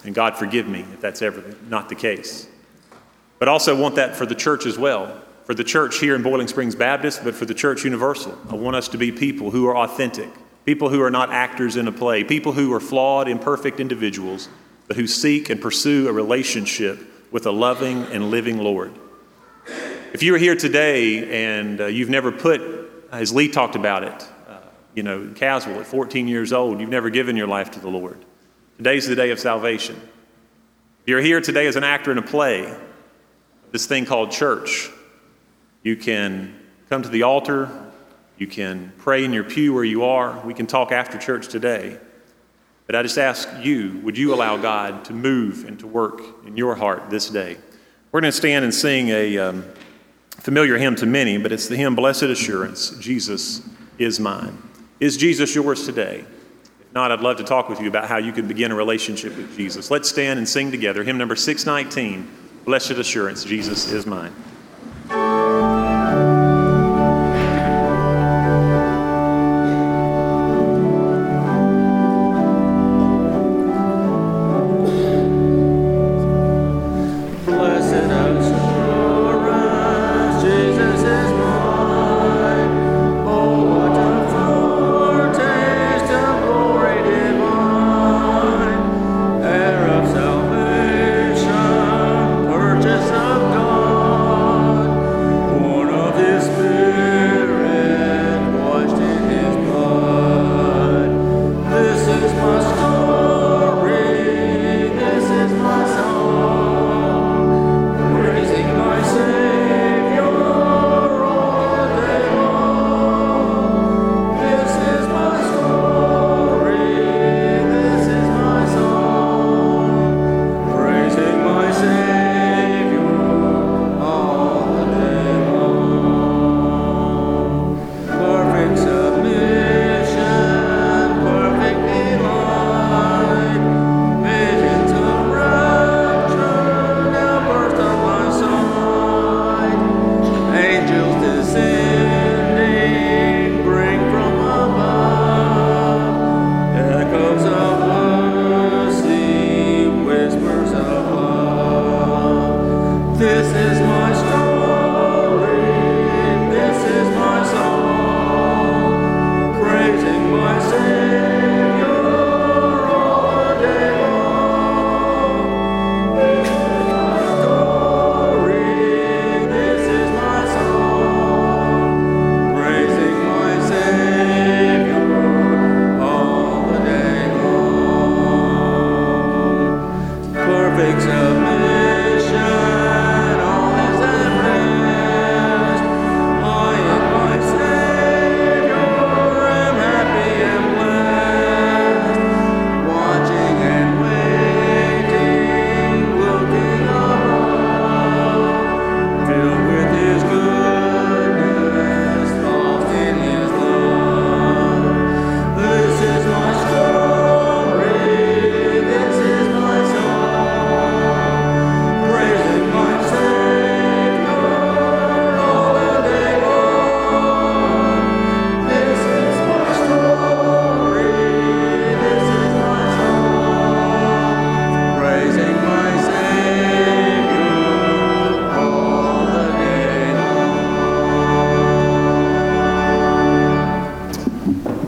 And God forgive me if that's ever not the case. But I also want that for the church as well. For the church here in Boiling Springs Baptist, but for the church universal. I want us to be people who are authentic. People who are not actors in a play, people who are flawed, imperfect individuals, but who seek and pursue a relationship with a loving and living Lord. If you are here today and uh, you've never put, as Lee talked about it, uh, you know, Caswell at fourteen years old, you've never given your life to the Lord. Today's the day of salvation. If you're here today as an actor in a play, this thing called church, you can come to the altar. You can pray in your pew where you are. We can talk after church today. But I just ask you, would you allow God to move and to work in your heart this day? We're going to stand and sing a um, familiar hymn to many, but it's the hymn, Blessed Assurance, Jesus is Mine. Is Jesus yours today? If not, I'd love to talk with you about how you can begin a relationship with Jesus. Let's stand and sing together. Hymn number six nineteen, Blessed Assurance, Jesus is Mine.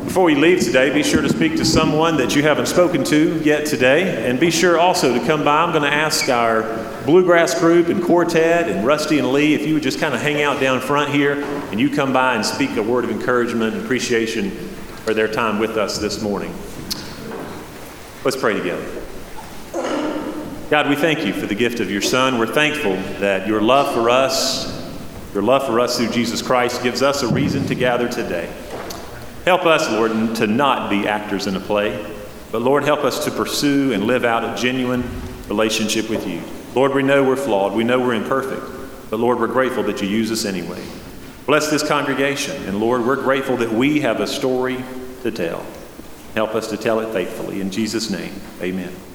Before you leave today, be sure to speak to someone that you haven't spoken to yet today, and be sure also to come by. I'm going to ask our bluegrass group and quartet and Rusty and Lee if you would just kind of hang out down front here and you come by and speak a word of encouragement and appreciation for their time with us this morning. Let's pray together. God, we thank you for the gift of your Son. We're thankful that your love for us, your love for us through Jesus Christ, gives us a reason to gather today. Help us, Lord, to not be actors in a play, but Lord, help us to pursue and live out a genuine relationship with you. Lord, we know we're flawed. We know we're imperfect, but Lord, we're grateful that you use us anyway. Bless this congregation, and Lord, we're grateful that we have a story to tell. Help us to tell it faithfully. In Jesus' name, amen.